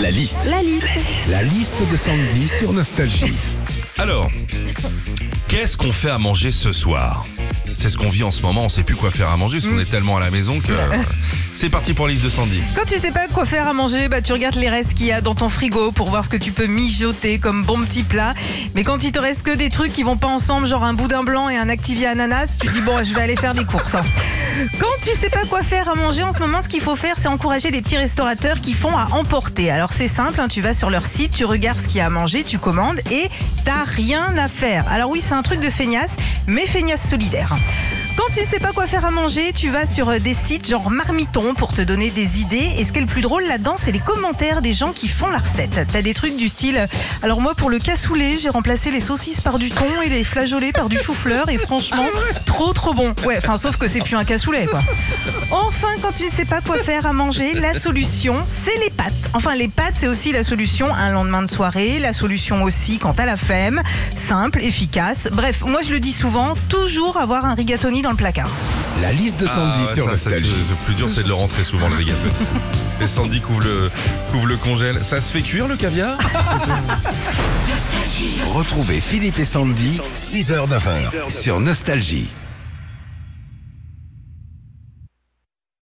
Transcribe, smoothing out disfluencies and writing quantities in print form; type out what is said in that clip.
La liste. La liste. La liste de Sandy sur Nostalgie. Alors, qu'est-ce qu'on fait à manger ce soir ? C'est ce qu'on vit en ce moment, on ne sait plus quoi faire à manger parce qu'on est tellement à la maison que... C'est parti pour la liste de Sandy. Quand tu ne sais pas quoi faire à manger, bah tu regardes les restes qu'il y a dans ton frigo pour voir ce que tu peux mijoter comme bon petit plat. Mais quand il te reste que des trucs qui vont pas ensemble, genre un boudin blanc et un Activia ananas, tu te dis bon, je vais aller faire des courses. Hein. Quand tu sais pas quoi faire à manger en ce moment, ce qu'il faut faire, c'est encourager les petits restaurateurs qui font à emporter. Alors c'est simple, hein, tu vas sur leur site, tu regardes ce qu'il y a à manger, tu commandes et t'as rien à faire. Alors oui, c'est un truc de feignasse, mais feignasse solidaire. Quand tu ne sais pas quoi faire à manger, tu vas sur des sites genre Marmiton pour te donner des idées. Et ce qui est le plus drôle là-dedans, c'est les commentaires des gens qui font la recette. T'as des trucs du style « Alors moi, pour le cassoulet, j'ai remplacé les saucisses par du thon et les flageolets par du chou-fleur. Et franchement, trop bon. » Ouais, enfin, sauf que c'est plus un cassoulet, quoi. Enfin, quand tu ne sais pas quoi faire à manger, la solution, c'est les pâtes. Enfin, les pâtes, c'est aussi la solution un lendemain de soirée. La solution aussi quand t'as la flemme. Simple, efficace. Bref, moi, je le dis souvent, toujours avoir un rigatoni dans le placard. La liste de Sandy sur Nostalgie. Le plus dur, c'est de le rentrer souvent, le rigatoni. Et Sandy couvre le congèle. Ça se fait cuire, le caviar? Retrouvez Philippe et Sandy, 6h-9h, sur Nostalgie.